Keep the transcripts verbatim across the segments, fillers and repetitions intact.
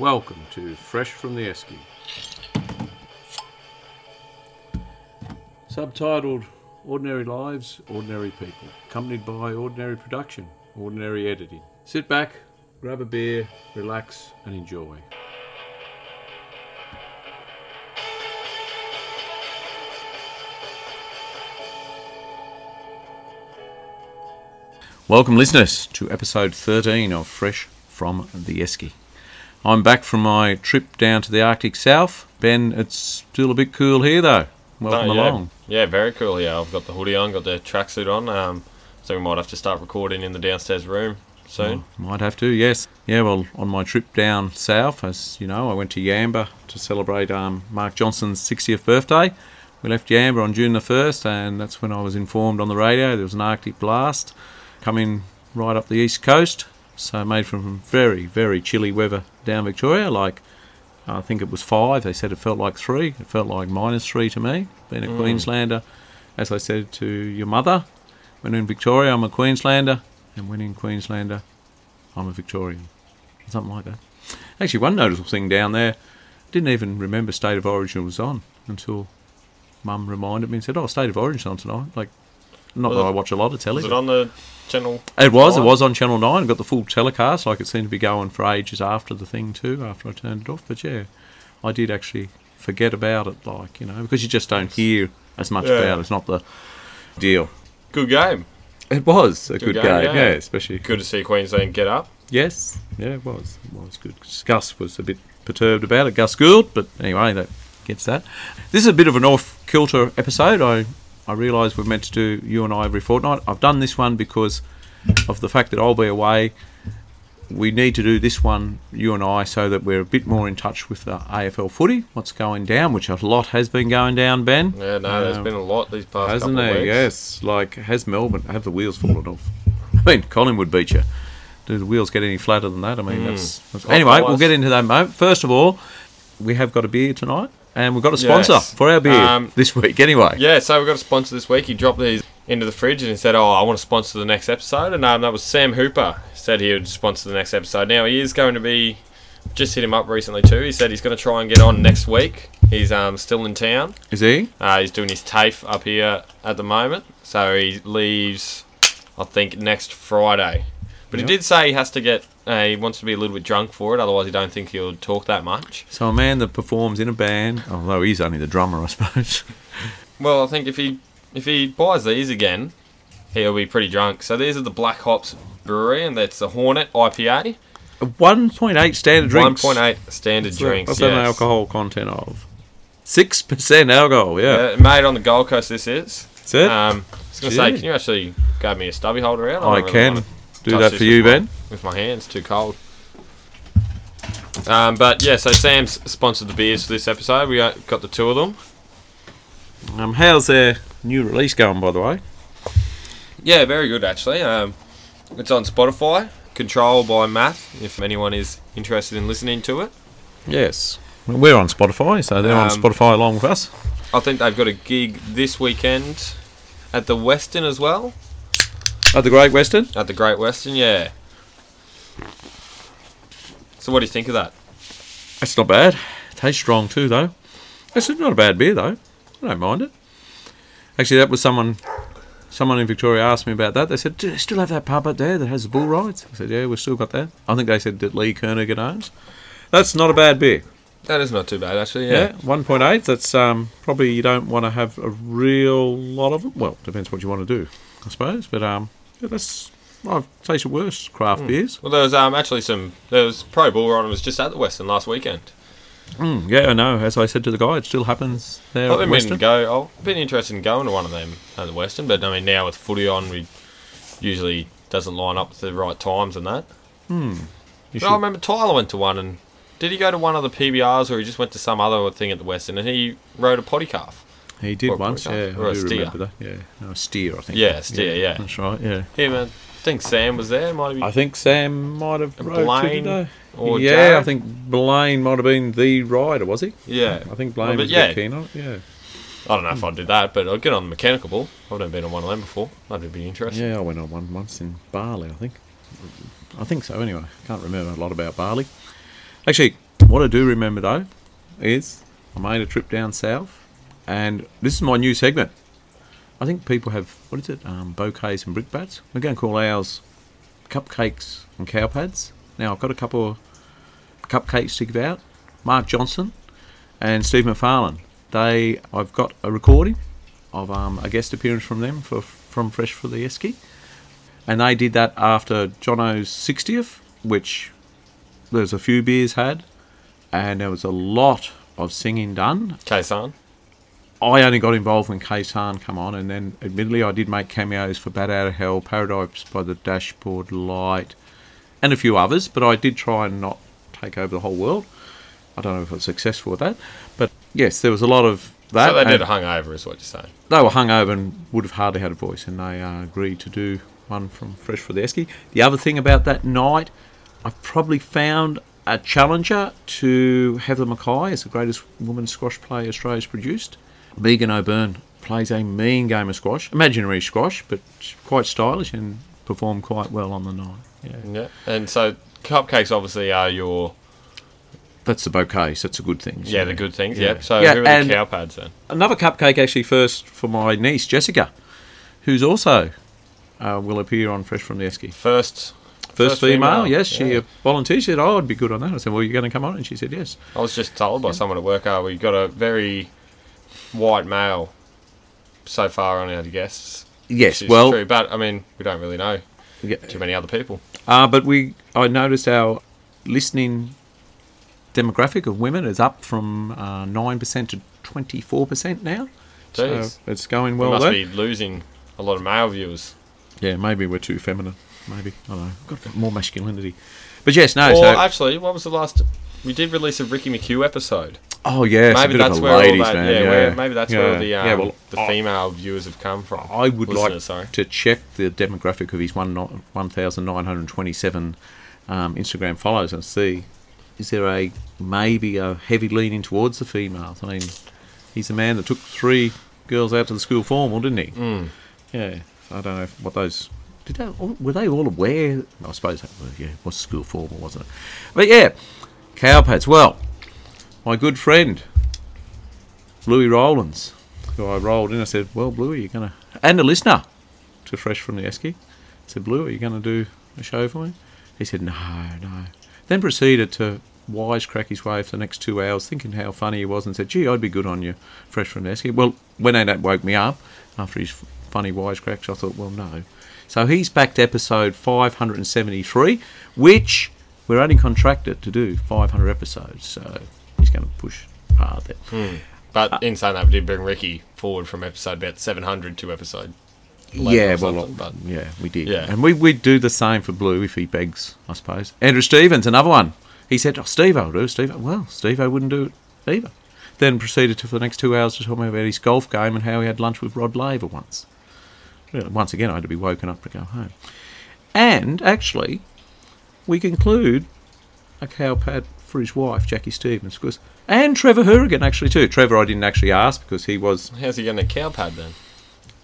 Welcome to Fresh from the Esky. Subtitled Ordinary Lives, Ordinary People, accompanied by ordinary production, ordinary editing. Sit back, grab a beer, relax and enjoy. Welcome listeners to episode thirteen of Fresh from the Esky. I'm back from my trip down to the Arctic South. Ben, it's still a bit cool here though. Welcome oh, yeah. along. Yeah, very cool here. Yeah. I've got the hoodie on, got the tracksuit on. Um, so we might have to start recording in the downstairs room soon. Oh, might have to, yes. Yeah, well, on my trip down south, as you know, I went to Yamba to celebrate um, Mark Johnson's sixtieth birthday. We left Yamba on June the first, and that's when I was informed on the radio there was an Arctic blast coming right up the east coast. So made from very, very chilly weather down Victoria. Like, I think it was five. They said it felt like three. It felt like minus three to me, being a mm. Queenslander. As I said to your mother, when in Victoria, I'm a Queenslander. And when in Queenslander, I'm a Victorian. Something like that. Actually, one noticeable thing down there, didn't even remember State of Origin was on until Mum reminded me and said, oh, State of Origin's on tonight. Like, not was that it, I watch a lot of telly. Was it on the channel? It was. nine It was on Channel nine. I got the full telecast. Like, it seemed to be going for ages after the thing too, after I turned it off. But yeah, I did actually forget about it, like, you know, because you just don't hear as much yeah. about it. It's not the deal. Good game. It was a good, good game, game, yeah, especially. Good to see Queensland get up. Yes. Yeah, it was. It was good. Gus was a bit perturbed about it, Gus Gould. But anyway, that gets that. This is a bit of an off-kilter episode. I... I realise we're meant to do you and I every fortnight. I've done this one because of the fact that I'll be away. We need to do this one, you and I, so that we're a bit more in touch with the A F L footy, what's going down, which a lot has been going down, Ben. Yeah, no, uh, there's been a lot these past hasn't couple there? Of weeks. Yes, like, has Melbourne, have the wheels fallen off? I mean, Collingwood beat you. Do the wheels get any flatter than that? I mean, mm. that's, that's... Anyway, nice. We'll get into that moment. First of all, we have got a beer tonight. And we've got a sponsor yes. for our beer um, this week anyway. Yeah, so we've got a sponsor this week. He dropped these into the fridge and he said, oh, I want to sponsor the next episode. And um, that was Sam Hooper. He said he would sponsor the next episode. Now, he is going to be... Just hit him up recently too. He said he's going to try and get on next week. He's um, still in town. Is he? Uh, he's doing his TAFE up here at the moment. So he leaves, I think, next Friday. But yep. he did say he has to get... Uh, he wants to be a little bit drunk for it, otherwise I don't think he'll talk that much. So a man that performs in a band, although he's only the drummer, I suppose. Well, I think if he if he buys these again, he'll be pretty drunk. So these are the Black Hops Brewery, and that's the Hornet I P A. one point eight standard drinks. one point eight standard that's drinks, a, What's yes. an alcohol content of? six percent alcohol, yeah. Uh, made on the Gold Coast, this is. That's it? Um, I was going to say, can you actually grab me a stubby holder out? I, I really can. Do that for you, Ben? With my hands, too cold. Um, but yeah, so Sam's sponsored the beers for this episode. We got the two of them. Um, how's their new release going, by the way? Yeah, very good actually. Um, it's on Spotify, Control by Math, if anyone is interested in listening to it. Yes, we're on Spotify, so they're um, on Spotify along with us. I think they've got a gig this weekend at the Western as well. At the Great Western? At the Great Western, yeah. So what do you think of that? That's not bad. It tastes strong too, though. It's not a bad beer, though. I don't mind it. Actually, that was someone someone in Victoria asked me about that. They said, do they still have that pub up there that has the bull rides? I said, yeah, we've still got that. I think they said that Lee Kernigan owns. That's not a bad beer. That is not too bad, actually, yeah. Yeah, one point eight. That's um, probably you don't want to have a real lot of it. Well, depends what you want to do, I suppose, but... um. Yeah, that's, I've tasted worse craft mm. beers. Well, there was um, actually some, there was Pro Bull Run, it was just at the Western last weekend. Mm, yeah, I know. As I said to the guy, it still happens there I've at the Western. Go, I've been interested in going to one of them at the Western, but I mean, now with footy on, we usually doesn't line up to the right times and that. Mm. But I remember Tyler went to one, and did he go to one of the P B Rs, or he just went to some other thing at the Western, and he rode a potty calf? He did or once, yeah. Or I a do steer. Remember that. Yeah, no, a steer, I think. Yeah, a steer, yeah. yeah. That's right, yeah. Him and I think Sam was there. Might have. I think Sam might have rode Blaine too, or yeah, Jared. I think Blaine might have been the rider, was he? Yeah. I think Blaine well, was yeah. a bit keen on it, yeah. I don't know if I'd do that, but I'd get on the mechanical bull. I've never been on one of them before. That'd be interesting. Yeah, I went on one once in Bali, I think. I think so, anyway. I can't remember a lot about Bali. Actually, What I do remember, though, is I made a trip down south, and this is my new segment. I think people have, what is it, um, bouquets and brickbats. We're going to call ours cupcakes and cow pads. Now, I've got a couple of cupcakes to give out. Mark Johnson and Steve McFarlane. They, I've got a recording of um, a guest appearance from them for from Fresh for the Esky. And they did that after Jono's sixtieth, which there's a few beers had, and there was a lot of singing done. Kaysan. I only got involved when Kaysan come on, and then admittedly I did make cameos for Bat Out of Hell, Paradise by the Dashboard Light, and a few others, but I did try and not take over the whole world. I don't know if I was successful with that, but yes, there was a lot of that. So they did hungover, is what you're saying? They were hungover and would have hardly had a voice, and they uh, agreed to do one from Fresh for the Esky. The other thing about that night, I've probably found a challenger to Heather Mackay as the greatest women's squash player Australia's produced. Megan O'Byrne plays a mean game of squash, imaginary squash, but quite stylish and performed quite well on the night. Yeah, yeah. And so cupcakes obviously are your... That's the bouquets, that's the good things. Yeah, yeah. the good things, yeah. yeah. So yeah, who are the cow pads then? Another cupcake actually first for my niece, Jessica, who's also uh, will appear on Fresh from the Esky. First... First, First female, female, yes. She yeah. volunteered. She said, oh, I'd be good on that. I said, well, you're going to come on? And she said, yes. I was just told by yeah. someone at work, oh, we've got a very white male so far on our guests. Yes, well... True, but, I mean, we don't really know yeah. too many other people. Uh, but we, I noticed our listening demographic of women is up from uh, nine percent to twenty-four percent now. Jeez. So it's going well. We must though. be losing a lot of male viewers. Yeah, maybe we're too feminine. Maybe. I don't know. I've got a bit more masculinity. But yes, no. Or so actually, what was the last... We did release a Ricky McHugh episode. Oh, yes. Maybe that's where all that... Yeah, yeah. Where, maybe that's yeah. where all the, um, yeah, well, the I, female viewers have come from. I would Listeners, like sorry. to check the demographic of his one thousand nine hundred twenty-seven um, Instagram followers and see, is there a maybe a heavy leaning towards the females? I mean, he's a man that took three girls out to the school formal, didn't he? Mm. Yeah. I don't know if, what those... Did they all, were they all aware? I suppose that was, yeah, it was school formal, wasn't it? But yeah, cowpads. Well, my good friend, Bluey Rowlands, who I rolled in, I said, well, Bluey, you're going to... And a listener to Fresh from the Esky. I said, Bluey, are you going to do a show for me? He said, no, no. Then proceeded to wisecrack his way for the next two hours, thinking how funny he was, and said, gee, I'd be good on you, Fresh from the Esky. Well, when that woke me up, after his funny wisecracks, I thought, well, no. So he's back to episode five hundred seventy-three, which we're only contracted to do five hundred episodes, so he's going to push hard there. Mm. But uh, in saying that, we did bring Ricky forward from episode about seven hundred to episode eleven yeah, or something. Well, but, yeah, we did. Yeah. And we we do the same for Blue if he begs, I suppose. Andrew Stevens, another one. He said, oh, Steve-O will do Steve-O. Well, Steve-O wouldn't do it either. Then proceeded to, for the next two hours, to tell me about his golf game and how he had lunch with Rod Laver once. Once again, I had to be woken up to go home. And, actually, we conclude a cow pad for his wife, Jackie Stevens, because, and Trevor Huirigan, actually, too. Trevor, I didn't actually ask, because he was... How's he getting a cow pad, then?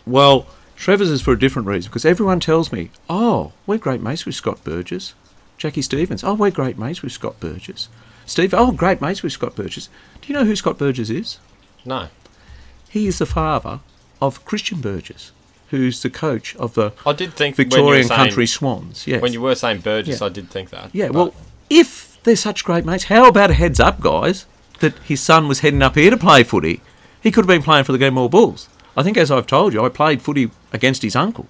Well, Trevor's is for a different reason, because everyone tells me, oh, we're great mates with Scott Burgess. Jackie Stevens, oh, we're great mates with Scott Burgess. Steve, oh, great mates with Scott Burgess. Do you know who Scott Burgess is? No. He is the father of Christian Burgess, who's the coach of the I did think Victorian saying, Country Swans. Yes. When you were saying Burgess, yeah. I did think that. Yeah, but. Well, if they're such great mates, how about a heads up, guys, that his son was heading up here to play footy? He could have been playing for the Glenmore Bulls. I think, as I've told you, I played footy against his uncle,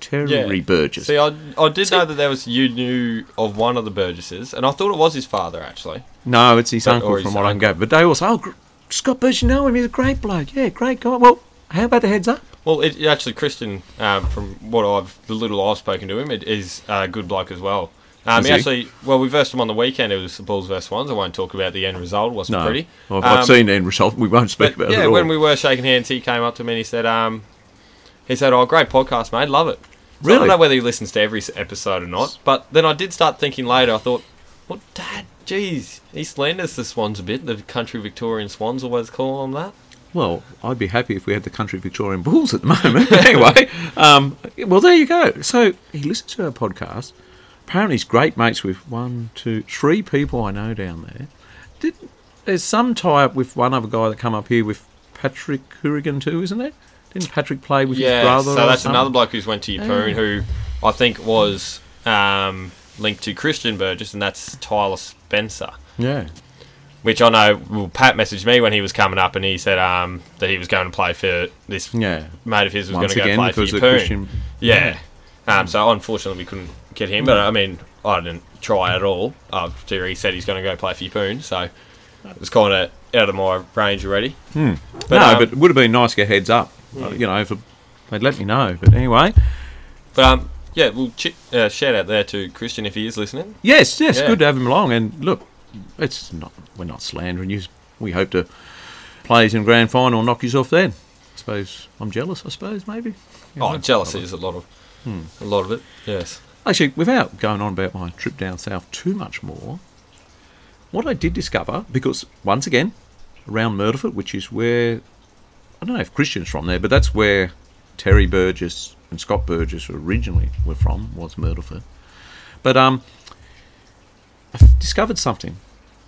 Terry yeah. Burgess. See, I, I did See, know that there was you knew of one of the Burgesses, and I thought it was his father, actually. No, it's his but, uncle his from what I'm going. But they all say, oh, Scott Burgess, you know him, he's a great bloke. Yeah, great guy. Well, how about the heads up? Well, it, actually, Christian, um, from what I've the little I've spoken to him, it is a good bloke as well. Um, he actually, well, we versed him on the weekend. It was the Bulls versus Swans. I won't talk about the end result. It wasn't no. pretty. Well, I've um, seen the end result. We won't speak about yeah, it at all. Yeah, when we were shaking hands, he came up to me and he said, um, he said, oh, great podcast, mate. Love it. So really? I don't know whether he listens to every episode or not, but then I did start thinking later. I thought, well, Dad, geez, he slanders the Swans a bit. The country Victorian Swans always call them that. Well, I'd be happy if we had the country Victorian Bulls at the moment. Anyway, um, well, there you go. So he listens to our podcast. Apparently he's great mates with one, two, three people I know down there. did there's some tie-up with one other guy that come up here with Patrick Huirigan too, isn't there? Didn't Patrick play with yeah, his brother? Yeah, so or that's something? Another bloke who's went to Yarrapoon, yeah. who I think was um, linked to Christian Burgess, and that's Tyler Spencer. Yeah. Which I know, well, Pat messaged me when he was coming up, and he said um, that he was going to play for this yeah. mate of his was Once going to go play for Yarrapoon. Yeah. yeah. Um, so unfortunately we couldn't get him, but I mean, I didn't try at all. Uh, he said he's going to go play for Yarrapoon, so it was kind of out of my range already. Hmm. But, no, um, but it would have been nice to get heads up. Yeah. You know, if they'd let me know. But anyway, but um, yeah, we'll ch- uh, shout out there to Christian if he is listening. Yes, yes, yeah. Good to have him along. And look, it's not we're not slandering you. We hope to play in grand final, knock you off then. I suppose I'm jealous. I suppose maybe. You oh, know, jealousy is a lot of hmm. a lot of it. Yes. Actually, without going on about my trip down south too much more, what I did discover, because once again, around Murderford, which is where. I don't know if Christian's from there, but that's where Terry Burgess and Scott Burgess originally were from, was Murderford. But um, I discovered something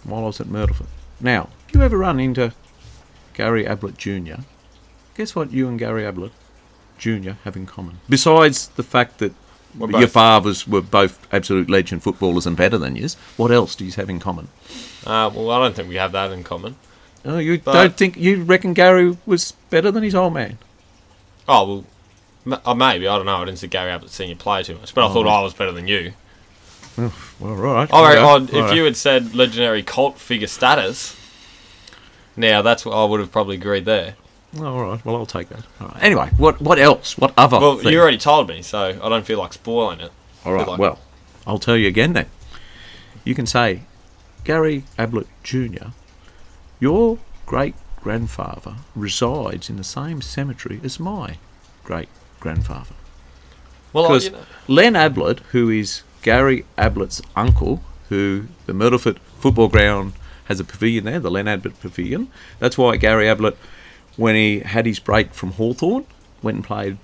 while I was at Murderford. Now, if you ever run into Gary Ablett Junior, guess what you and Gary Ablett Junior have in common? Besides the fact that we're your both. fathers were both absolute legend footballers and better than yours, what else do you have in common? Uh, well, I don't think we have that in common. Oh, you but, don't think you reckon Gary was better than his old man? Oh well, m- maybe I don't know. I didn't see Gary Ablett Senior play too much, but oh. I thought I was better than you. Well, well right. Oh, right, right. If right. you had said legendary cult figure status, now that's what I would have probably agreed there. Oh, all right. Well, I'll take that. All right. Anyway, what what else? What other? Well, thing? You already told me, so I don't feel like spoiling it. All right. Like well, I'll tell you again then. You can say Gary Ablett Junior Your great-grandfather resides in the same cemetery as my great-grandfather. Well, because you know. Len Ablett, who is Gary Ablett's uncle, who the Murderford football ground has a pavilion there, the Len Ablett Pavilion. That's why Gary Ablett, when he had his break from Hawthorn, went and played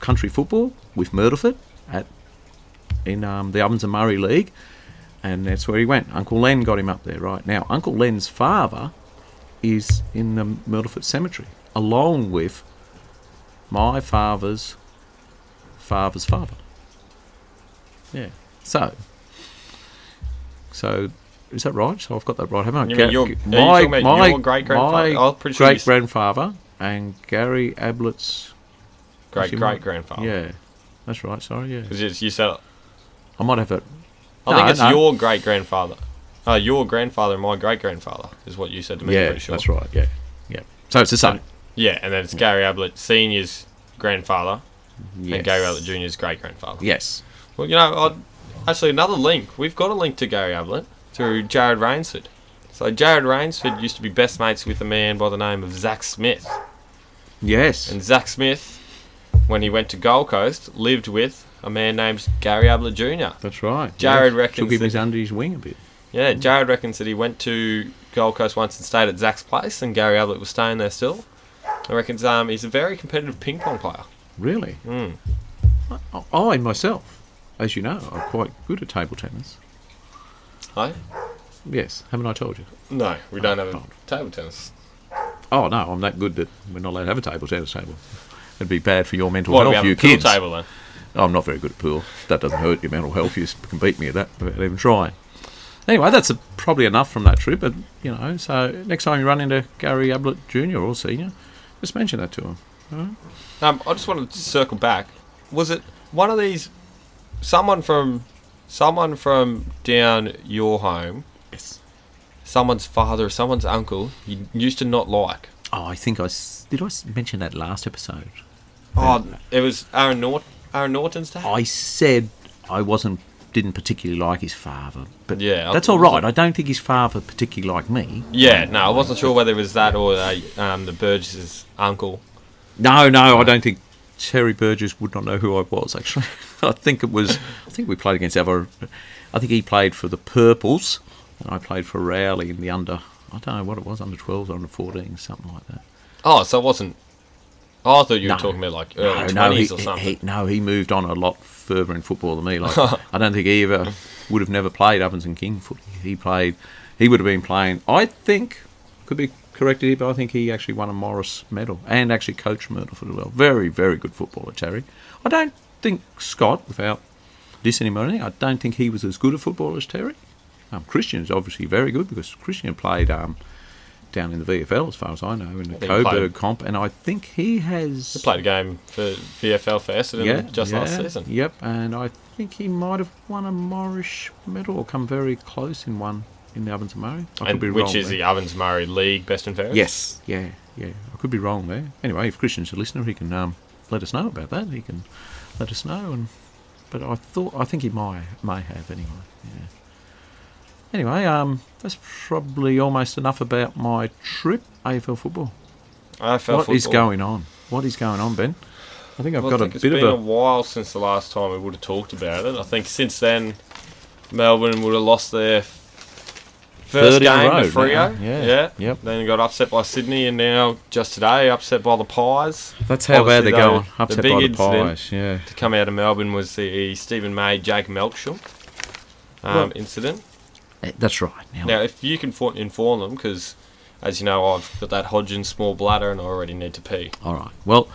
country football with Murderford at in um, the Ovens and Murray League, and that's where he went. Uncle Len got him up there, right? Now, Uncle Len's father is in the Murderford Cemetery, along with my father's father's father. Yeah. So, so is that right? So I've got that right, haven't I? You Ga- your, my you my, your great-grandfather, my great-grandfather and Gary Ablett's great-great-grandfather. Yeah, that's right. Sorry, yeah. Because you said it. I might have it. I no, think it's no. your great-grandfather. Uh, your grandfather and my great-grandfather is what you said to me, yeah, I'm pretty sure. Yeah, that's right, yeah. yeah. So it's the same. Yeah, and then it's yeah. Gary Ablett Senior's grandfather yes. and Gary Ablett Junior's great-grandfather. Yes. Well, you know, I'd, actually another link. We've got a link to Gary Ablett through Jared Rainsford. So Jared Rainsford used to be best mates with a man by the name of Zach Smith. Yes. And Zach Smith, when he went to Gold Coast, lived with a man named Gary Ablett Junior That's right. Jared yes. reckons... Took him his under his wing a bit. Yeah, Jared reckons that he went to Gold Coast once and stayed at Zach's place, and Gary Ablett was staying there still. I reckons um, he's a very competitive ping pong player. Really? Mm. I, I myself, as you know, I'm quite good at table tennis. Hey? Yes, haven't I told you? No, we don't oh, have a God. table tennis. Oh, no, I'm that good that we're not allowed to have a table tennis table. It'd be bad for your mental what, health, you kids. What, we have a pool table, then? Oh, I'm not very good at pool. That doesn't hurt your mental health. You can beat me at that without even trying. Anyway, that's a, probably enough from that trip, but, you know, so next time you run into Gary Ablett Junior or Senior, just mention that to him. Right? Um, I just wanted to circle back. Was it one of these, someone from someone from down your home, yes. someone's father or someone's uncle, you used to not like? Oh, I think I, did I mention that last episode? Oh, um, it was Aaron, Nort- Aaron Norton's day? I said I wasn't. Didn't particularly like his father, but yeah, that's all right. I don't think his father particularly liked me. Yeah, no, I wasn't sure whether it was that or uh, um, the Burgess's uncle. No, no, I don't think Terry Burgess would not know who I was. Actually, I think it was. I think we played against Ever. I think he played for the Purples, and I played for Rowley in the under. I don't know what it was, under twelves, under fourteens, something like that. Oh, so it wasn't. Oh, I thought you were no, talking about like early no, twenties no, or something. He, no, he moved on a lot further in football than me. Like I don't think he ever would have never played Ovens and King footy. He played he would have been playing, I think, could be corrected here, but I think he actually won a Morris medal and actually coached Myrtleford as well. Very, very good footballer, Terry. I don't think Scott, without dissing him or anything, I don't think he was as good a footballer as Terry. Um, Christian is obviously very good because Christian played um, down in the V F L, as far as I know, in the Coburg comp, and I think he has... He played a game for V F L for Essendon yeah, just yeah, last season. Yep, and I think he might have won a Morris medal or come very close in one in the Ovens and Murray. I and could be which wrong is there. The Ovens and Murray League best and fairest? Yes, yeah, yeah. I could be wrong there. Anyway, if Christian's a listener, he can um, let us know about that. He can let us know, and but I thought I think he might may have anyway. Yeah. Anyway, um, that's probably almost enough about my trip. A F L football. A F L what football. is going on? What is going on, Ben? I think I've well, got I think a bit of a... It's been a while since the last time we would have talked about it. I think since then, Melbourne would have lost their first game road, to Freo. Yeah. yeah. Yep. Then got upset by Sydney, and now, just today, upset by the Pies. That's how Obviously, bad they're going. Upset the big by the Pies, yeah. To come out of Melbourne was the Stephen May, Jake Melksham um, incident. That's right. Now, now if you can for- inform them, because, as you know, I've got that Hodgins small bladder and I already need to pee. All right. Well,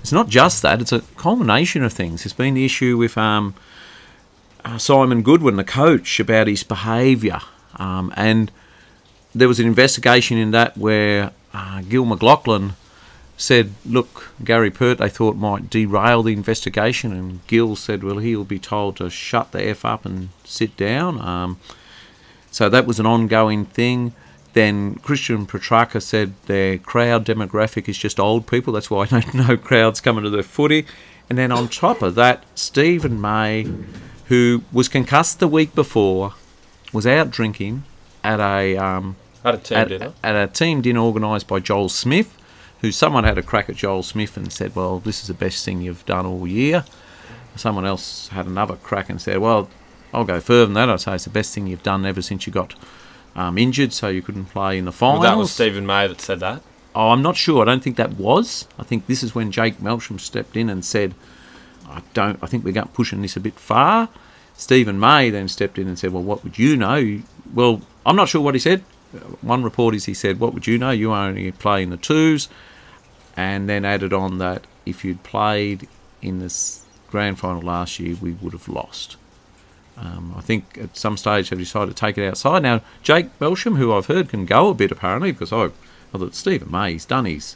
it's not just that. It's a culmination of things. It's been the issue with um, uh, Simon Goodwin, the coach, about his behaviour. Um, and there was an investigation in that where uh, Gil McLachlan said, look, Gary Pert, they thought might derail the investigation. And Gil said, well, he'll be told to shut the F up and sit down. Um So that was an ongoing thing. Then Christian Petrarca said their crowd demographic is just old people. That's why no crowds coming to the footy. And then on top of that, Stephen May, who was concussed the week before, was out drinking at a um, at a team at, dinner at a team dinner organised by Joel Smith, who someone had a crack at Joel Smith and said, "Well, this is the best thing you've done all year." Someone else had another crack and said, "Well, I'll go further than that. I'd say it's the best thing you've done ever since you got um, injured, so you couldn't play in the finals." Well, that was Stephen May that said that. Oh, I'm not sure. I don't think that was. I think this is when Jake Melksham stepped in and said, "I don't. I think we're pushing this a bit far." Stephen May then stepped in and said, "Well, what would you know?" Well, I'm not sure what he said. One report is he said, "What would you know? You only play in the twos," and then added on that if you'd played in this grand final last year, we would have lost. Um, I think at some stage they've decided to take it outside. Now, Jake Melksham, who I've heard can go a bit apparently, because I, I thought Stephen May, he's done his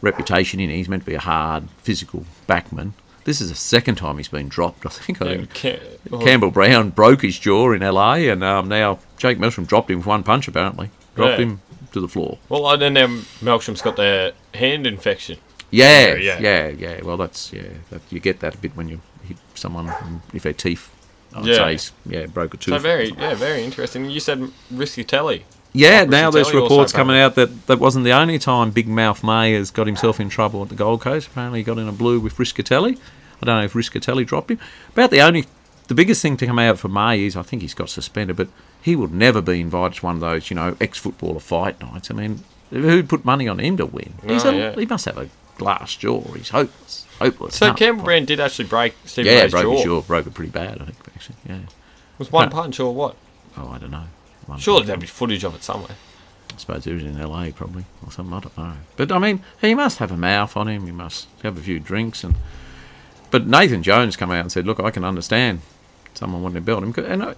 reputation in. He's meant to be a hard, physical backman. This is the second time he's been dropped, I think. Yeah, I mean, Cam- Campbell Brown broke his jaw in L A, and um, now Jake Melksham dropped him with one punch, apparently. Dropped yeah. him to the floor. Well, and then um, Melksham's got the hand infection. Yeah, yeah, yeah. yeah. Well, that's yeah. That, you get that a bit when you hit someone, if their teeth... I'd yeah. say he's, yeah, broke a tooth. So very, yeah, very interesting. You said Riscitelli. Yeah, oh, now Riscitelli there's reports coming out that that wasn't the only time Big Mouth May has got himself in trouble at the Gold Coast. Apparently he got in a blue with Riscitelli. I don't know if Riscitelli dropped him. About the only, the biggest thing to come out for May is I think he's got suspended, but he will never be invited to one of those, you know, ex-footballer fight nights. I mean, who'd put money on him to win? Oh, he's a, yeah. He must have a glass jaw. He's hopeless. Hopeless. So Campbell Brown did actually break Stephen May's jaw. Yeah, broke his jaw. Broke it pretty bad, I think, actually. Yeah. Was one punch or what? Oh, I don't know. One Surely there'd be footage of it somewhere. I suppose it was in L A, probably, or something. I don't know. But, I mean, he must have a mouth on him. He must have a few drinks. And But Nathan Jones come out and said, look, I can understand someone wanting to belt him. And I,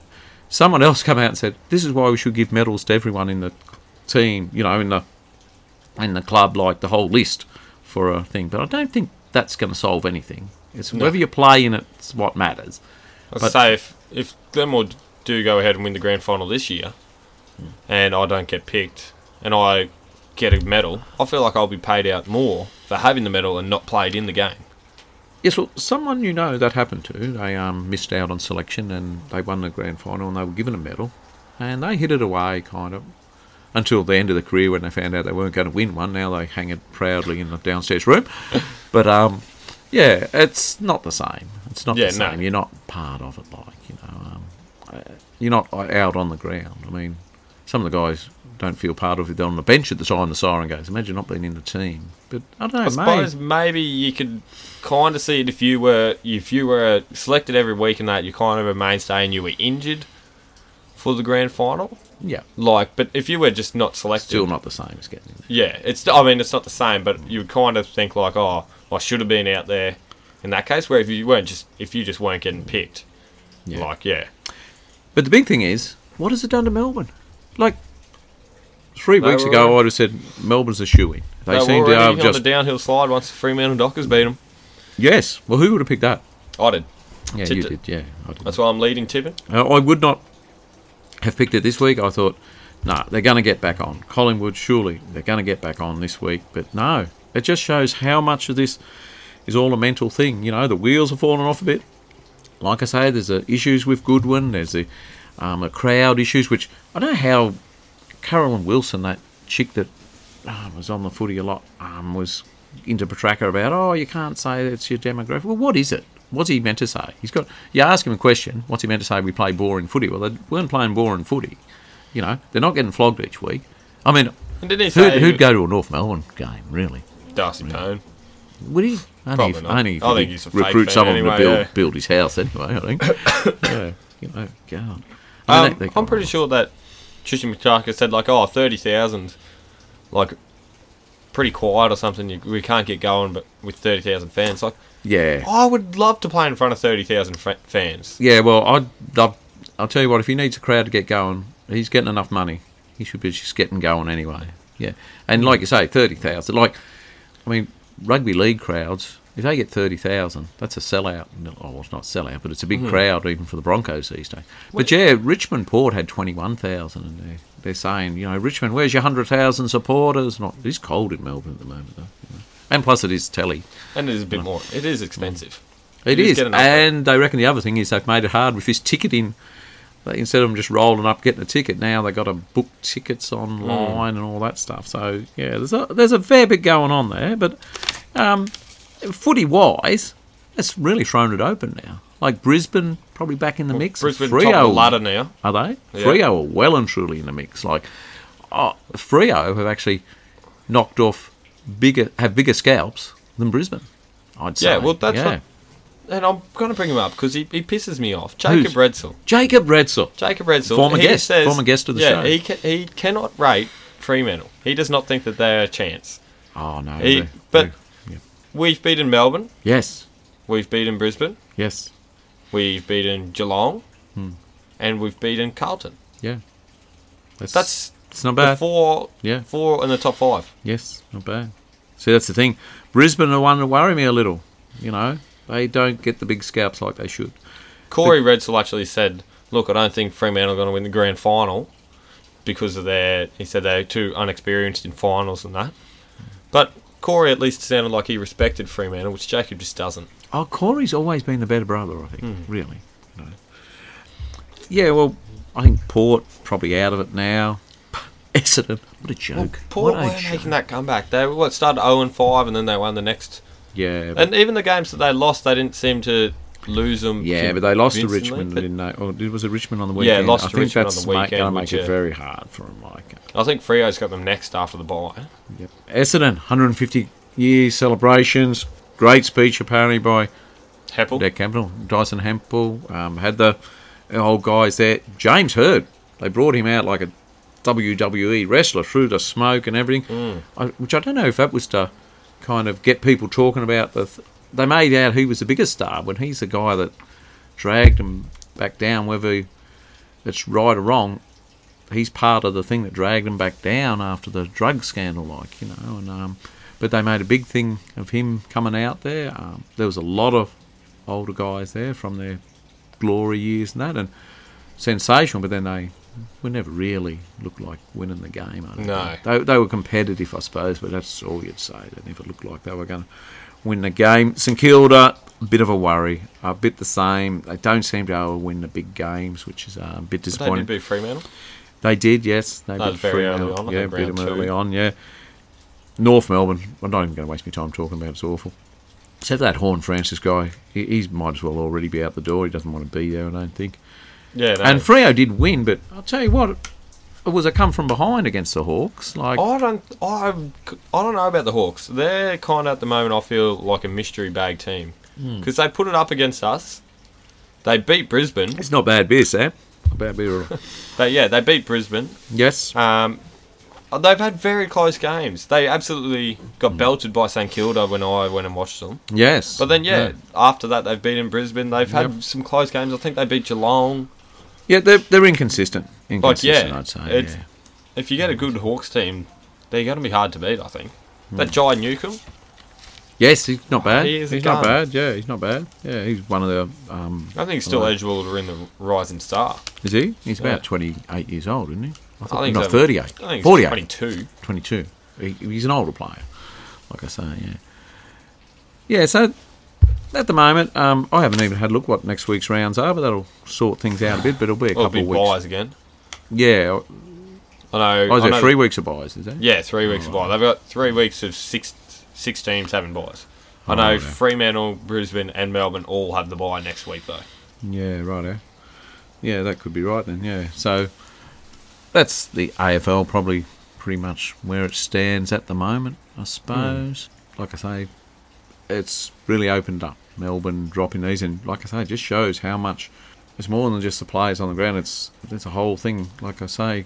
someone else come out and said, this is why we should give medals to everyone in the team, you know, in the in the club, like the whole list for a thing. But I don't think... that's going to solve anything. It's no. Whether you play in it's what matters. I but say if if Glenmore do go ahead and win the grand final this year, mm. and I don't get picked, and I get a medal, I feel like I'll be paid out more for having the medal and not played in the game. Yes, well, someone you know that happened to, they um, missed out on selection and they won the grand final and they were given a medal, and they hid it away kind of. Until the end of the career when they found out they weren't going to win one. Now they hang it proudly in the downstairs room. But, um, yeah, it's not the same. It's not yeah, the same. No. You're not part of it, like, you know. Um, uh, you're not out on the ground. I mean, some of the guys don't feel part of it. They're on the bench at the time the siren goes. Imagine not being in the team. But, I don't know, I suppose maybe, maybe you could kind of see it if you were if you were selected every week and that you kind of a mainstay and you were injured for the grand final. Yeah. Like, but if you were just not selected... Still not the same as getting in there. Yeah. It's, I mean, it's not the same, but you would kind of think like, oh, I should have been out there in that case, where if you weren't just, if you just weren't getting picked. Yeah. Like, yeah. But the big thing is, what has it done to Melbourne? Like, three they weeks ago, already, I would have said Melbourne's a shoe-in. They, they seem to have just... on the downhill slide once the Fremantle Dockers beat them. Yes. Well, who would have picked that? I did. Yeah, Tipped you did. It. Yeah, I did. That's why I'm leading tipping. Uh, I would not have picked it this week. I thought, no, nah, they're going to get back on. Collingwood, surely, they're going to get back on this week. But no, it just shows how much of this is all a mental thing. You know, the wheels have fallen off a bit. Like I say, there's the issues with Goodwin. There's the, um, the crowd issues, which I don't know how Carolyn Wilson, that chick that uh, was on the footy a lot, um, was into Petraka about, oh, you can't say it's your demographic. Well, what is it? What's he meant to say? He's got. You ask him a question. What's he meant to say? We play boring footy. Well, they weren't playing boring footy. You know, they're not getting flogged each week. I mean, didn't he say who'd, who'd go to a North Melbourne game really? Darcy Tone. Would he? Only Probably if, not. Only if I think he's a fake recruit someone anyway, to build yeah. build his house anyway. I think. yeah, you know, God. I mean, um, they, they I'm pretty on. sure that Tristan Petraka said like, oh, thirty thousand, like, pretty quiet or something. You, we can't get going, but with thirty thousand fans, like. Yeah, I would love to play in front of thirty thousand fr- fans. Yeah, well, I'd, I'd, I'll tell you what. If he needs a crowd to get going, he's getting enough money. He should be just getting going anyway. Yeah, and like you say, thirty thousand. Like, I mean, rugby league crowds. If they get thirty thousand, that's a sellout. Oh, well, it's not a sellout, but it's a big mm. crowd even for the Broncos these days. But yeah, Richmond Port had twenty one thousand, and they're, they're saying, you know, Richmond, where's your hundred thousand supporters? Not. It's cold in Melbourne at the moment, though. You know. And plus, it is telly. And it is a bit more. It is expensive. It you is. And they reckon the other thing is they've made it hard with this ticketing. Instead of them just rolling up, getting a ticket, now they've got to book tickets online mm. and all that stuff. So, yeah, there's a, there's a fair bit going on there. But um, footy-wise, it's really thrown it open now. Like Brisbane, probably back in the well, mix. Brisbane Frio, top of the ladder now. Are they? Yeah. Frio are well and truly in the mix. Like, oh, Frio have actually knocked off... Bigger have bigger scalps than Brisbane, I'd say. Yeah, well, that's yeah. What, and I'm going to bring him up because he, he pisses me off. Jacob Who's? Redsell. Jacob Redsell. Jacob Redsell. Former guest. Says, former guest of the yeah, show. Yeah, he he cannot rate Fremantle. He does not think that they are a chance. Oh no. He, they're, but they're, yeah. We've beaten Melbourne. Yes. We've beaten Brisbane. Yes. We've beaten Geelong, hmm. and we've beaten Carlton. Yeah. That's. that's It's not bad. Four, yeah. four in the top five. Yes, not bad. See, that's the thing. Brisbane are one to worry me a little. You know, they don't get the big scalps like they should. Corey but, Redsell actually said, look, I don't think Fremantle are going to win the grand final because of their... He said they're too unexperienced in finals and that. But Corey at least sounded like he respected Fremantle, which Jacob just doesn't. Oh, Corey's always been the better brother, I think, mm. really. You know. Yeah, well, I think Port probably out of it now. Essendon. What a joke. Well, Port weren't joke. making that comeback. They what, started oh and five and then they won the next... Yeah. And even the games that they lost, they didn't seem to lose them. Yeah, but they lost to Richmond, didn't they? Or was it Richmond on the weekend? Yeah, lost to Richmond on the weekend. I think that's going to make it yeah. very hard for them. Like, I think Frio's got them next after the bye. Yep. Essendon, one hundred fifty year celebrations. Great speech, apparently, by... Hempel. Their capital, Dyson Hempel. Um, had the old guys there. James Hird. They brought him out like a... W W E wrestler through the smoke and everything, mm. I, which I don't know if that was to kind of get people talking about the. Th- they made out he was the biggest star when he's the guy that dragged him back down. Whether he, it's right or wrong, he's part of the thing that dragged him back down after the drug scandal, like you know. And um, but they made a big thing of him coming out there. Um, there was a lot of older guys there from their glory years and that, and sensational. But then they. We never really looked like winning the game. I don't no. They, they were competitive, I suppose, but that's all you'd say. They never looked like they were going to win the game. St Kilda, a bit of a worry. A bit the same. They don't seem to be able to win the big games, which is uh, a bit disappointing. They did beat Fremantle? They did, yes. They no, beat very early on. Yeah, beat them early on, yeah. North Melbourne, I'm not even going to waste my time talking about it. It's awful. Except that Horne Francis guy. He he's might as well already be out the door. He doesn't want to be there, I don't think. Yeah, no. And Freo did win, but I'll tell you what, it was a come from behind against the Hawks. Like I don't, I, I don't know about the Hawks. They're kind of at the moment I feel like a mystery bag team because mm. they put it up against us. They beat Brisbane. It's not bad beer, Sam. about being wrong. But yeah, they beat Brisbane. Yes. Um, they've had very close games. They absolutely got belted by St Kilda when I went and watched them. Yes. But then, yeah, yeah. after that, they've beaten Brisbane. They've had yep. some close games. I think they beat Geelong. Yeah, they're, they're inconsistent. Inconsistent, like, yeah, I'd say. It's, yeah. If you get a good Hawks team, they're going to be hard to beat, I think. Mm. That Jai Newcombe. Yes, he's not bad. He is he's not bad. Yeah, he's not bad. Yeah, he's one of the. Um, I think he's still eligible to win the Rising Star. Is he? He's yeah. about twenty-eight years old, isn't he? I, thought, I think not so. thirty-eight. I think he's forty-eight. twenty-two. twenty-two. He, he's an older player, like I say. Yeah. Yeah. So at the moment, um, I haven't even had a look what next week's rounds are, but that'll sort things out a bit. But it'll be a it'll couple be of weeks. Buys again. Yeah. I know. Oh, is I know. Three weeks of buys? Is that? Yeah, three weeks oh, of buys. They've got three weeks of six. Six teams having buys. I know oh, right. Fremantle, Brisbane and Melbourne all have the bye next week, though. Yeah, right. Eh? Yeah, that could be right then, yeah. So that's the A F L probably pretty much where it stands at the moment, I suppose. Mm. Like I say, it's really opened up. Melbourne dropping these, and like I say, it just shows how much. It's more than just the players on the ground. It's, it's a whole thing, like I say.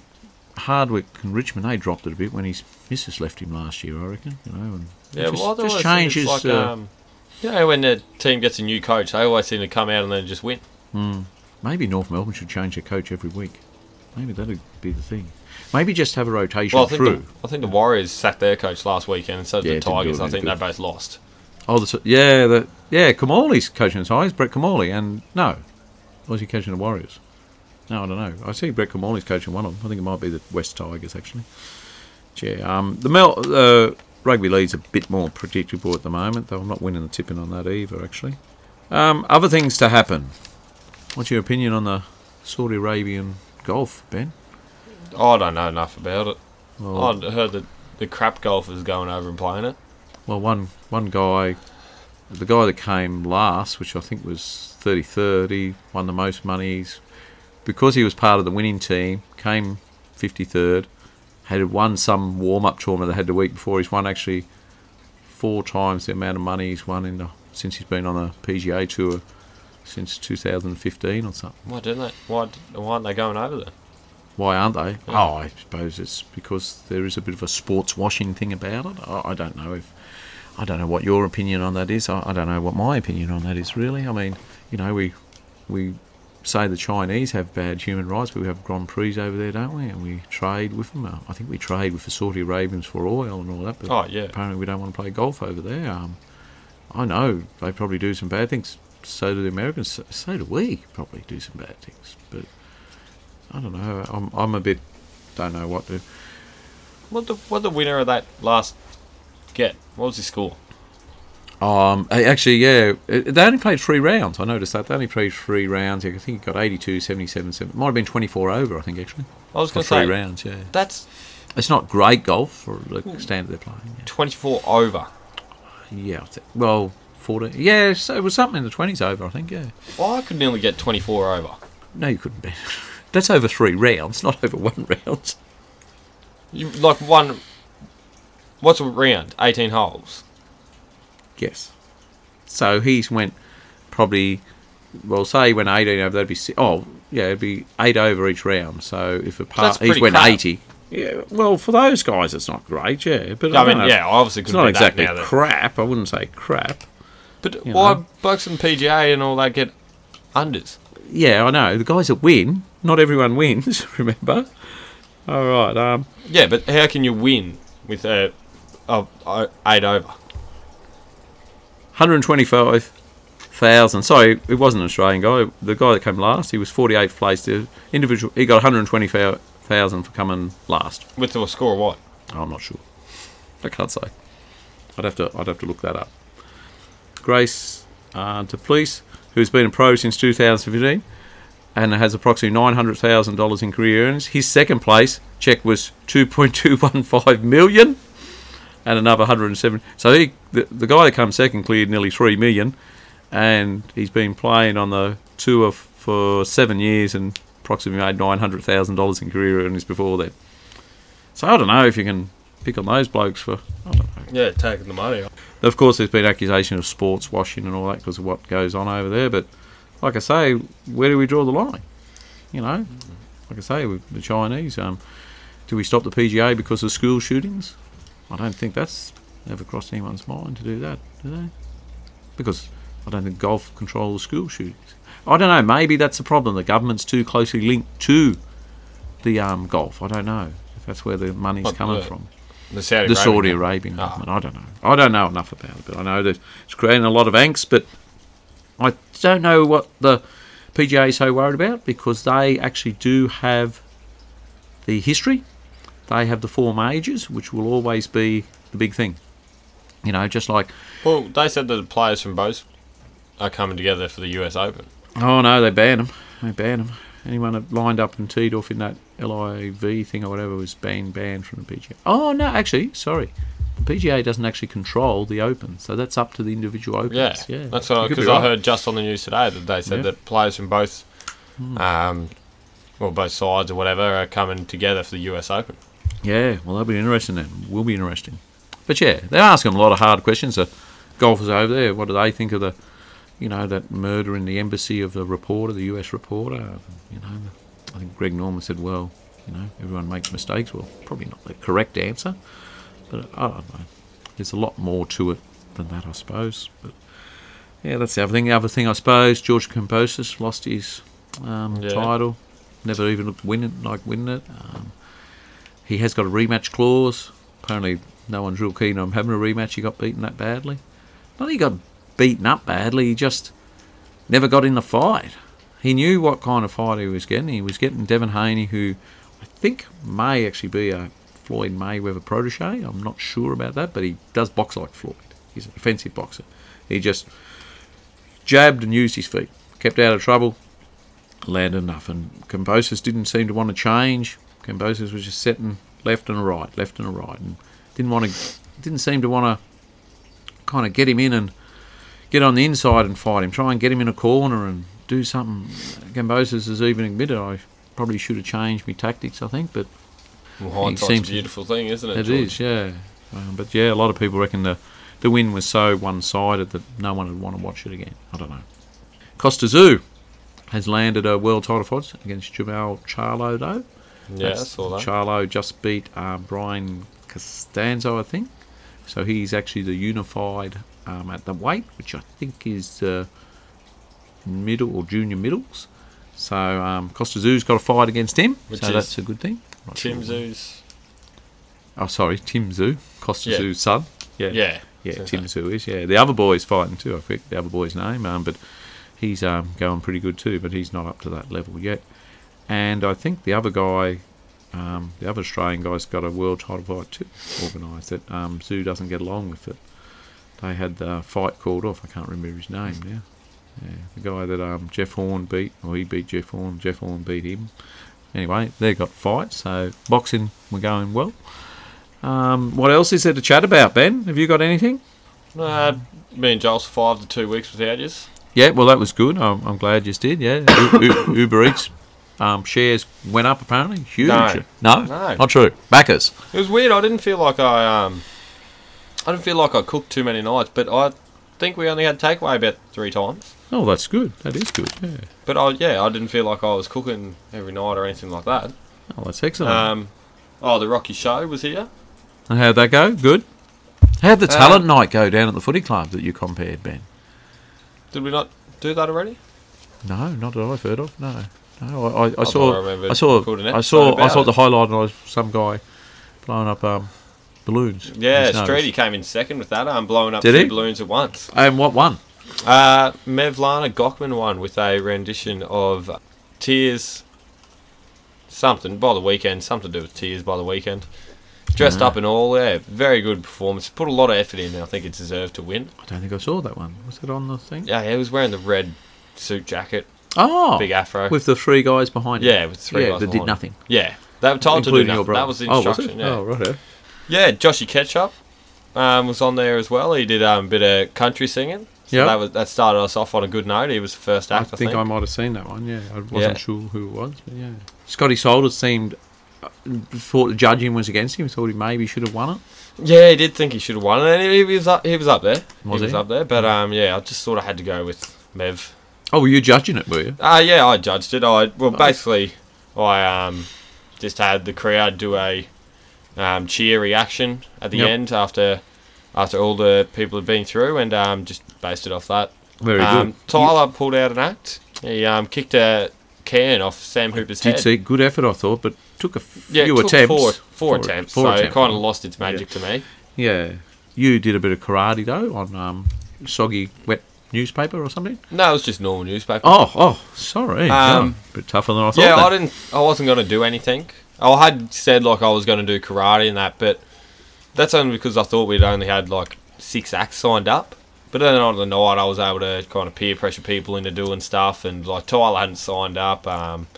Hardwick and Richmond, they dropped it a bit when his missus left him last year, I reckon. You know, and yeah, just, well, just changes. Like, uh, um, you know, when the team gets a new coach, they always seem to come out and then just win. Mm. Maybe North Melbourne should change their coach every week. Maybe that would be the thing. Maybe just have a rotation well, I think through. The, I think the Warriors sacked their coach last weekend, and so did yeah, the Tigers. I think good. They both lost. Oh, the, yeah, the, yeah. Kamali's coaching the Tigers, Brett Kamali, and no, was he coaching the Warriors? No, I don't know. I see Brett Kamali's coaching one of them. I think it might be the West Tigers, actually. Yeah, um, the Mel, uh, rugby league's a bit more predictable at the moment, though I'm not winning the tipping on that either, actually. Um, other things to happen. What's your opinion on the Saudi Arabian golf, Ben? Oh, I don't know enough about it. Well, I heard that the crap golfers going over and playing it. Well, one one guy, the guy that came last, which I think was thirty-third, he won the most money. He's, because he was part of the winning team, came fifty-third, had won some warm-up tournament they had the week before. He's won actually four times the amount of money he's won in the, since he's been on a P G A tour since two thousand fifteen or something. Why didn't they? Why, why aren't they going over there? Why aren't they? Yeah. Oh, I suppose it's because there is a bit of a sports washing thing about it. I, I don't know if I don't know what your opinion on that is. I, I don't know what my opinion on that is really. I mean, you know, we we. say the Chinese have bad human rights, but we have Grand Prix over there, don't we? And we trade with them. I think we trade with the Saudi Arabians for oil and all that, but oh, yeah. apparently we don't want to play golf over there. Um, I know they probably do some bad things. So do the Americans. So, so do we probably do some bad things. But I don't know. I'm I'm a bit... Don't know what to... What the, what the winner of that last get? What was his score? Um, actually, yeah, they only played three rounds. I noticed that. They only played three rounds. I think it got eighty-two, seventy-seven, seventy. It might have been twenty-four over, I think, actually. I was going to say. Three rounds, yeah. That's... It's not great golf for the standard they're playing. Yeah. twenty-four over. Yeah, well, forty. Yeah, so it was something in the twenties over, I think, yeah. Well, I could nearly get twenty-four over. No, you couldn't be. That's over three rounds, not over one round. You, like one... What's a round? eighteen holes. Yes. So he's went probably, well, say he went eighteen over, that'd be, oh, yeah, it'd be eight over each round. So if a par, so he's went cut. eighty. Yeah, well, for those guys, it's not great, yeah. But I, I mean, know, yeah, obviously couldn't be exactly that now. It's not exactly crap, I wouldn't say crap. But why know. Bucks and P G A and all that get unders? Yeah, I know. The guys that win, not everyone wins, remember? All right. Um, yeah, but how can you win with a, a, a eight over? one hundred twenty-five thousand. Sorry, it wasn't an Australian guy. The guy that came last, he was forty-eighth place. The individual, he got one hundred twenty thousand for coming last. With a score of what? Oh, I'm not sure. I can't say. I'd have to. I'd have to look that up. Grace uh, DePleece, who's been a pro since two thousand fifteen, and has approximately nine hundred thousand dollars in career earnings. His second place check was two point two one five million. And another one hundred seven. So he, the, the guy that comes second cleared nearly three million dollars, and he's been playing on the tour for seven years and approximately made nine hundred thousand dollars in career earnings before that. So I don't know if you can pick on those blokes for, I don't know. Yeah, taking the money off. Of course, there's been accusations of sports washing and all that because of what goes on over there, but like I say, where do we draw the line? you know, like I say, with the Chinese. Um, do we stop the P G A because of school shootings? I don't think that's never crossed anyone's mind to do that, do they? Because I don't think golf controls school shootings. I don't know, maybe that's the problem. The government's too closely linked to the um, golf. I don't know if that's where the money's but coming the, from. The Saudi, the Saudi Arabian government. government. Oh. I don't know. I don't know enough about it, but I know that it's creating a lot of angst, but I don't know what the P G A is so worried about, because they actually do have the history. They have the four majors, which will always be the big thing. You know, just like... Well, they said that the players from both are coming together for the U S Open. Oh, no, they banned them. They banned them. Anyone that lined up and teed off in that L I V thing or whatever was banned, banned from the P G A. Oh, no, actually, sorry. The P G A doesn't actually control the Open, so that's up to the individual Opens. Yeah, yeah. That's what, because right. I heard just on the news today that they said yeah. that players from both, mm. um, well, both sides or whatever are coming together for the U S Open. Yeah, well, that'll be interesting then. Will be interesting. But yeah, they're asking a lot of hard questions. The golfers over there, what do they think of the, you know, that murder in the embassy of the reporter, the U S reporter? You know, I think Greg Norman said, well, you know, everyone makes mistakes. Well, probably not the correct answer. But I don't know. There's a lot more to it than that, I suppose. But yeah, that's the other thing. The other thing, I suppose, George Kamposis lost his um, yeah. title. Never even win it, like winning it. Um, he has got a rematch clause. Apparently, no one's real keen on having a rematch. He got beaten that badly. Not that he got beaten up badly. He just never got in the fight. He knew what kind of fight he was getting. He was getting Devin Haney, who I think may actually be a Floyd Mayweather protege. I'm not sure about that, but he does box like Floyd. He's an offensive boxer. He just jabbed and used his feet, kept out of trouble, landed enough. And Kamposis didn't seem to want to change. Kamposis was just setting left and a right, left and a right, and didn't want to, didn't seem to want to kind of get him in and get on the inside and fight him. Try and get him in a corner and do something. Kamposis has even admitted, I probably should have changed my tactics, I think, but. Well, hindsight's a beautiful thing, isn't it? It George? is, yeah. Um, but yeah, a lot of people reckon the, the win was so one-sided that no one would want to watch it again. I don't know. Costa Zouou has landed a world title fight against Jamal Charlo, though. Yeah, That's, I saw that. Charlo just beat um, Brian Costanzo, I think. So he's actually the unified um, at the weight, which I think is uh, middle or junior middles. So um, Costa Zouou's got a fight against him, which so is- that's a good thing. Tim Zou's. Oh, sorry, Tim Zouou, Costa yeah. Zou's son. Yeah, yeah, yeah. So Tim so. Zouou is. Yeah, the other boy's fighting too. I forget the other boy's name, um, but he's um, going pretty good too. But he's not up to that level yet. And I think the other guy, um, the other Australian guy's got a world title fight too organised. That um, Zouou doesn't get along with it. They had the fight called off. I can't remember his name now. Yeah, the guy that um, Jeff Horn beat, or he beat Jeff Horn. Jeff Horn beat him. Anyway, they got fights, so boxing we're going well. Um, what else is there to chat about, Ben? Have you got anything? Uh, me and Joel survived the two weeks without you. Yeah, well, that was good. I'm, I'm glad you did, yeah. U- U- Uber Eats um, shares went up, apparently. Huge. No, no, no. Not true. Backers. It was weird. I didn't feel like I... Um, I didn't feel like I cooked too many nights, but I think we only had takeaway about three times. Oh, that's good. That is good, yeah. But, I, yeah, I didn't feel like I was cooking every night or anything like that. Oh, that's excellent. Um, oh, the Rocky Show was here. And how'd that go? Good. How'd the talent um, night go down at the footy club that you compared, Ben? Did we not do that already? No, not that I've heard of, no. No, I, I, I saw... I, I saw... I saw, I saw the highlight of some guy blowing up... Um, balloons. Yeah, Streety came in second with that. I'm um, blowing up Did two he? balloons at once. And um, what one? Uh, Mevlana Gochman won with a rendition of Tears something by the Weekend, something to do with Tears by the Weekend. Dressed uh, up and all, yeah, very good performance. Put a lot of effort in, and I think it deserved to win. I don't think I saw that one. Was it on the thing? Yeah, he was wearing the red suit jacket. Oh, big afro with the three guys behind him. Yeah, with three yeah, guys. Yeah, that did nothing. Yeah, they were told Including to do nothing. That was the instruction. Oh, was it? Yeah. Oh right. Yeah, Joshy Ketchup um, was on there as well. He did um, a bit of country singing. So yep. that, was, that started us off on a good note. He was the first act, I, I think. I think I might have seen that one, yeah. I wasn't yeah. sure who it was, but yeah. Scotty Solder seemed... thought the judging was against him. Thought he maybe should have won it. Yeah, he did think he should have won it. And he, he, was, up, he was up there. Was he? He was up there. But, um, yeah, I just sort of had to go with Mev. Oh, were you judging it, were you? Uh, yeah, I judged it. I Well, nice. basically, I um, just had the crowd do a um, cheer reaction at the yep. end after after all the people had been through, and um, just based it off that. Very um, good. Tyler you... pulled out an act. He um, kicked a can off Sam Hooper's head. Did see good effort, I thought, but took a few yeah, took attempts. Four, four, four attempts, four so attempts. It kind of lost its magic yeah. to me. Yeah. You did a bit of karate, though, on um, soggy, wet newspaper or something? No, it was just normal newspaper. Oh, oh, sorry. Um, yeah, a bit tougher than I thought. Yeah, then. I didn't. I wasn't going to do anything. I had said like I was going to do karate and that, but that's only because I thought we'd only had like six acts signed up. But then on the night, I was able to kind of peer pressure people into doing stuff, and like Tyler hadn't signed up. Um,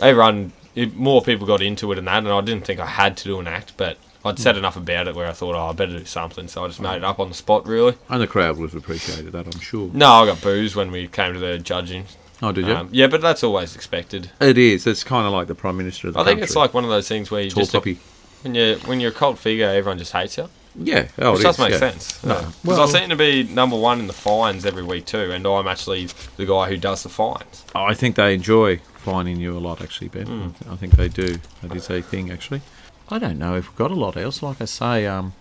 everyone, it, more people got into it and that, and I didn't think I had to do an act, but I'd said enough about it where I thought, oh, I better do something, so I just made it up on the spot, really. And the crowd would have appreciated that, I'm sure. No, I got boos when we came to the judging. Oh, did you? Um, yeah, but that's always expected. It is. It's kind of like the Prime Minister of the I country. I think it's like one of those things where you Tall just... Poppy. When you're, when you're a cult figure, everyone just hates you. Yeah. Oh, which it does make yeah. sense. Because no. well, I seem to be number one in the fines every week too, and I'm actually the guy who does the fines. Oh, I think they enjoy fining you a lot, actually, Ben. Mm. I think they do. That is a thing, actually. I don't know if we've got a lot else. Like I say, um,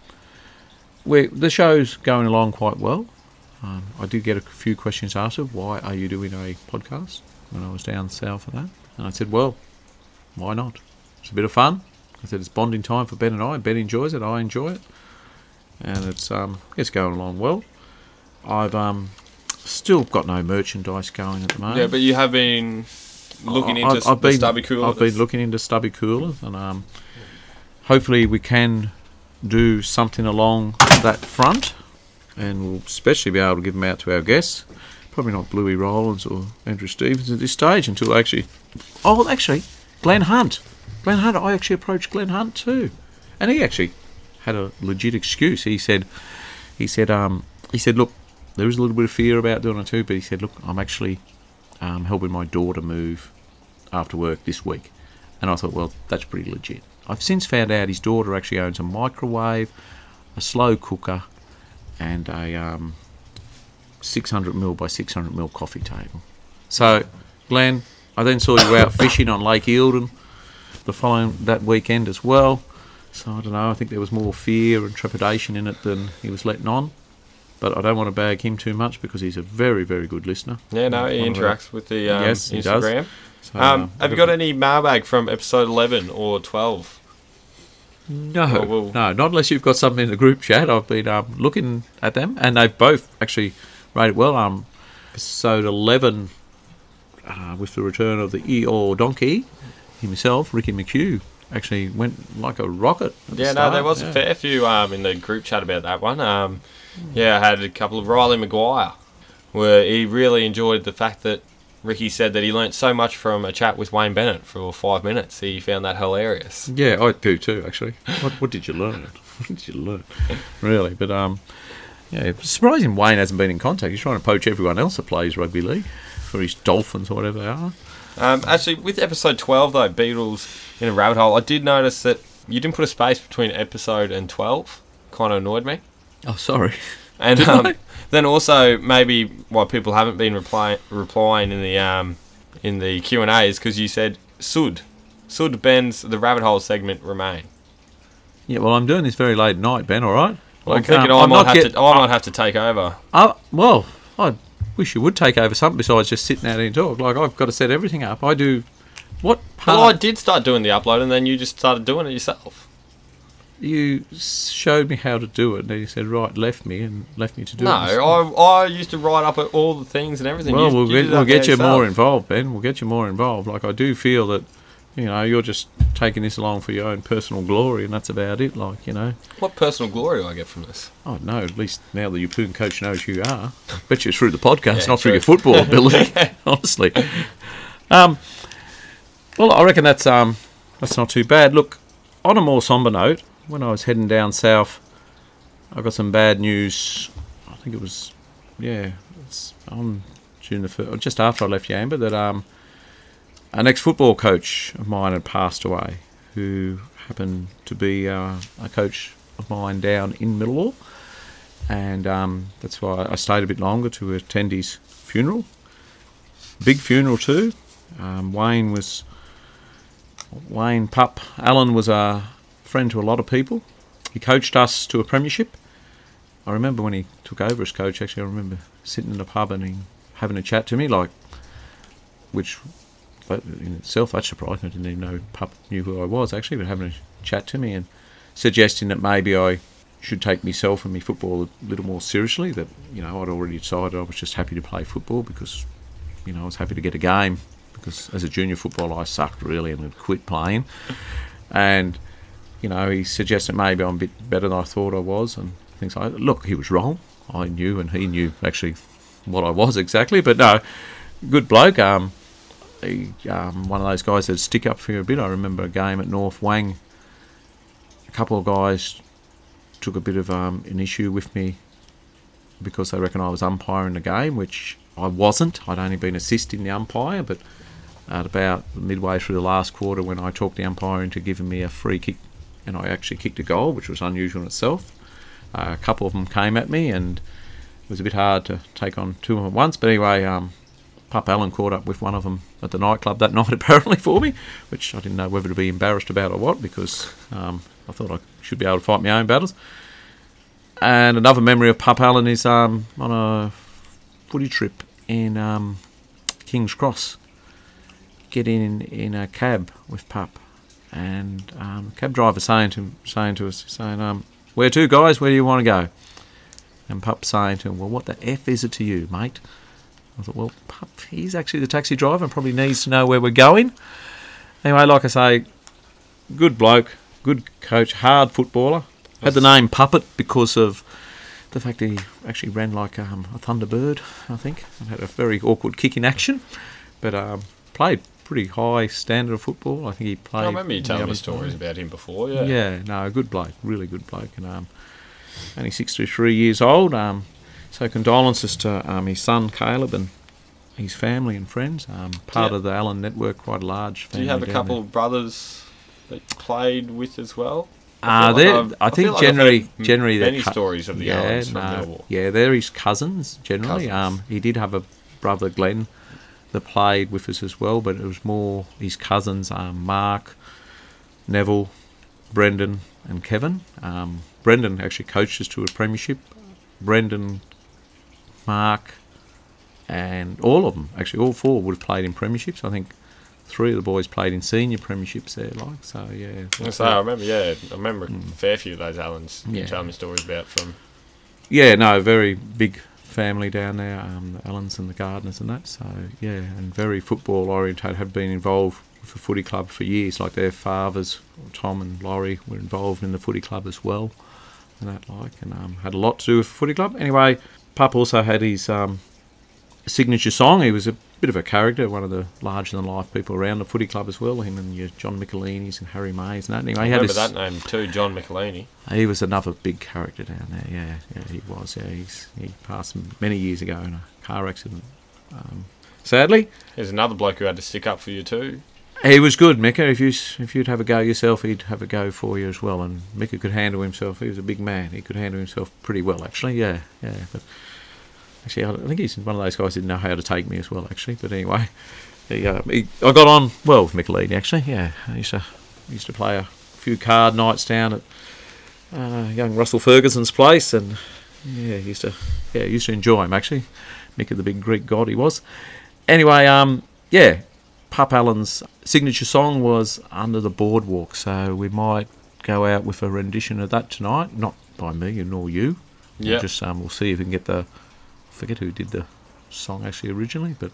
we're, the show's going along quite well. Um, I did get a few questions asked of why are you doing a podcast when I was down south for that. And I said, well, why not? It's a bit of fun. I said, it's bonding time for Ben and I. Ben enjoys it. I enjoy it. And it's um, it's going along well. I've um, still got no merchandise going at the moment. Yeah, but you have been looking I, into I've, I've stubby coolers. I've been looking into stubby coolers, and um, hopefully we can do something along that front, and we'll especially be able to give them out to our guests. Probably not Bluey Rollins or Andrew Stevens at this stage until actually... Oh, actually, Glenn Hunt. Glenn Hunt, I actually approached Glenn Hunt too. And he actually... had a legit excuse. He said, he said, um, he said, look, there is a little bit of fear about doing it too, but he said, look, I'm actually um, helping my daughter move after work this week. And I thought, well, that's pretty legit. I've since found out his daughter actually owns a microwave, a slow cooker, and a um, six hundred mil by six hundred mil coffee table. So, Glenn, I then saw you out fishing on Lake Eildon the following that weekend as well. So, I don't know, I think there was more fear and trepidation in it than he was letting on. But I don't want to bag him too much because he's a very, very good listener. Yeah, no, he interacts with the um, yes, Instagram. So, um, um, have you got any mailbag from episode eleven or twelve? No, we'll... no, not unless you've got something in the group chat. I've been um, looking at them, and they've both actually rated well. Um, episode eleven, uh, with the return of the Eeyore Donkey himself, Ricky McHugh. Actually went like a rocket. Yeah, the no, there was yeah. a fair few um, in the group chat about that one. Um, yeah, I had a couple of Riley Maguire, where he really enjoyed the fact that Ricky said that he learnt so much from a chat with Wayne Bennett for five minutes. He found that hilarious. Yeah, I do too, actually. What, what did you learn? What did you learn? Really, but um, yeah, surprising Wayne hasn't been in contact. He's trying to poach everyone else that plays rugby league for his Dolphins or whatever they are. Um, actually, with episode twelve, though, Beatles in a Rabbit Hole, I did notice that you didn't put a space between episode and twelve. Kind of annoyed me. Oh, sorry. And um, then also, maybe why people haven't been reply- replying in the um, in the Q and A is because you said, Sud. Sud Ben's The Rabbit Hole segment remain. Yeah, well, I'm doing this very late at night, Ben, all right? Well, like, I'm thinking um, I, might have get- to, I might have to take over. Uh, well, I... wish you would take over something besides just sitting out and talk. Like, I've got to set everything up. I do... What part... Well, I did start doing the upload, and then you just started doing it yourself. You showed me how to do it, and then you said, right, left me, and left me to do no, it. No, I I used to write up all the things and everything. Well, you, we'll, you get, we'll get you yourself. more involved, Ben. We'll get you more involved. Like, I do feel that, you know, you're just taking this along for your own personal glory, and that's about it, like, you know. What personal glory do I get from this? Oh, no, at least now the Ypoon coach knows who you are. I bet you through the podcast, yeah, not true. through your football ability, honestly. Um, well, I reckon that's um, that's not too bad. Look, on a more sombre note, when I was heading down south, I got some bad news. I think it was, yeah, it's on June the first, just after I left Yamba, that... um. An ex-football coach of mine had passed away, who happened to be uh, a coach of mine down in Middlewall, and um, that's why I stayed a bit longer to attend his funeral. big funeral too. Um, Wayne was... Wayne Pup Allen was a friend to a lot of people. He coached us to a premiership. I remember when he took over as coach, actually, I remember sitting in a pub and he having a chat to me, like, which in itself, that surprised me. I didn't even know Pup knew who I was, actually, but having a chat to me and suggesting that maybe I should take myself and my football a little more seriously, that, you know, I'd already decided I was just happy to play football because, you know, I was happy to get a game. Because as a junior footballer, I sucked really and had quit playing. And, you know, he suggested maybe I'm a bit better than I thought I was and things like that. Look, he was wrong. I knew and he knew actually what I was exactly. But no, good bloke. Um, he, um, one of those guys that stick up for you a bit. I remember a game at North Wang. A couple of guys took a bit of um, an issue with me because they reckon I was umpiring the game, which I wasn't. I'd only been assisting the umpire, but at about midway through the last quarter when I talked the umpire into giving me a free kick and I actually kicked a goal, which was unusual in itself. Uh, a couple of them came at me and it was a bit hard to take on two of them at once. But anyway, um, Pup Allen caught up with one of them at the nightclub that night apparently for me, which I didn't know whether to be embarrassed about or what, because um, I thought I should be able to fight my own battles. And another memory of Pup Allen is um, on a footy trip in um, King's Cross. Get in in a cab with Pup, and um, cab driver saying to saying to us, saying, um, "Where to, guys? Where do you want to go?" And Pup saying to him, "Well, what the F is it to you, mate?" I thought, well, Pup, he's actually the taxi driver and probably needs to know where we're going. Anyway, like I say, good bloke, good coach, hard footballer. Had the name Puppet because of the fact that he actually ran like um, a Thunderbird, I think, and had a very awkward kick in action, but um, played pretty high standard of football. I think he played... I remember you telling me stories about him before, yeah. Yeah, no, good bloke, really good bloke, and um, only sixty-three years old, um, so condolences to um, his son Caleb and his family and friends, um, part yeah. of the Allen Network, quite a large family. Do you have a couple there. of brothers that you played with as well? Uh, like I, I think like generally... I've generally many cu- stories of the yeah, Allens no, from their war. Yeah, they're his cousins, generally. Cousins. Um, he did have a brother, Glenn, that played with us as well, but it was more his cousins, um, Mark, Neville, Brendan and Kevin. Um, Brendan actually coached us to a premiership. Brendan, Mark and all of them, actually all four, would have played in premierships. I think three of the boys played in senior premierships there, like, so yeah. So I remember, yeah, I remember mm. a fair few of those Allens yeah. you tell me stories about from... Yeah, no, very big family down there, um, the Allens and the Gardeners and that, so yeah, and very football orientated, have been involved with the footy club for years, like their fathers, Tom and Laurie, were involved in the footy club as well, and that, like, and um, had a lot to do with the footy club. Anyway, Pup also had his um, signature song. He was a bit of a character, one of the larger-than-life people around the footy club as well, him and your John Michelinis and Harry Mays and that. Anyway, I remember his, that name too, John Michelini. He was another big character down there, yeah, yeah, he was. Yeah, he's, he passed many years ago in a car accident, um, sadly. There's another bloke who had to stick up for you too. He was good, Micah. If, you, if you'd have a go yourself, he'd have a go for you as well, and Micah could handle himself. He was a big man. He could handle himself pretty well, actually, yeah, yeah, but... Actually, I think he's one of those guys who didn't know how to take me as well, actually. But anyway, he, uh, he, I got on well with Michelini, actually, yeah. I used to, I used to play a few card nights down at uh, young Russell Ferguson's place, and yeah, he used to, yeah, used to enjoy him, actually. Mickey, the big Greek god he was. Anyway, um, yeah, Pup Allen's signature song was Under the Boardwalk, so we might go out with a rendition of that tonight. Not by me, nor you. Yeah. We'll just um, we'll see if we can get the... I forget who did the song actually originally, but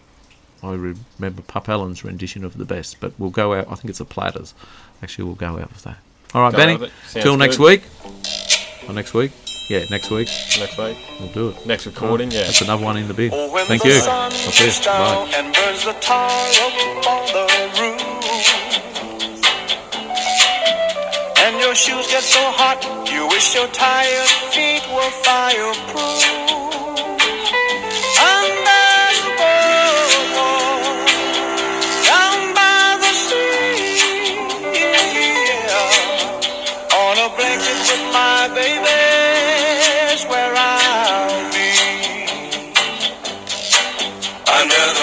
I remember Pup Allen's rendition of the best. But we'll go out, I think it's the Platters. Actually, we'll go out with that. All right, Benny, till next week. Or next week? Yeah, next week. Next week. We'll do it. Next recording, yeah. That's another one in the bin. Thank you. I'll see you. Bye. And burns the tar up on the roof. And your shoes get so hot, you wish your tired feet were fireproof. Baby's where I'll be. Under the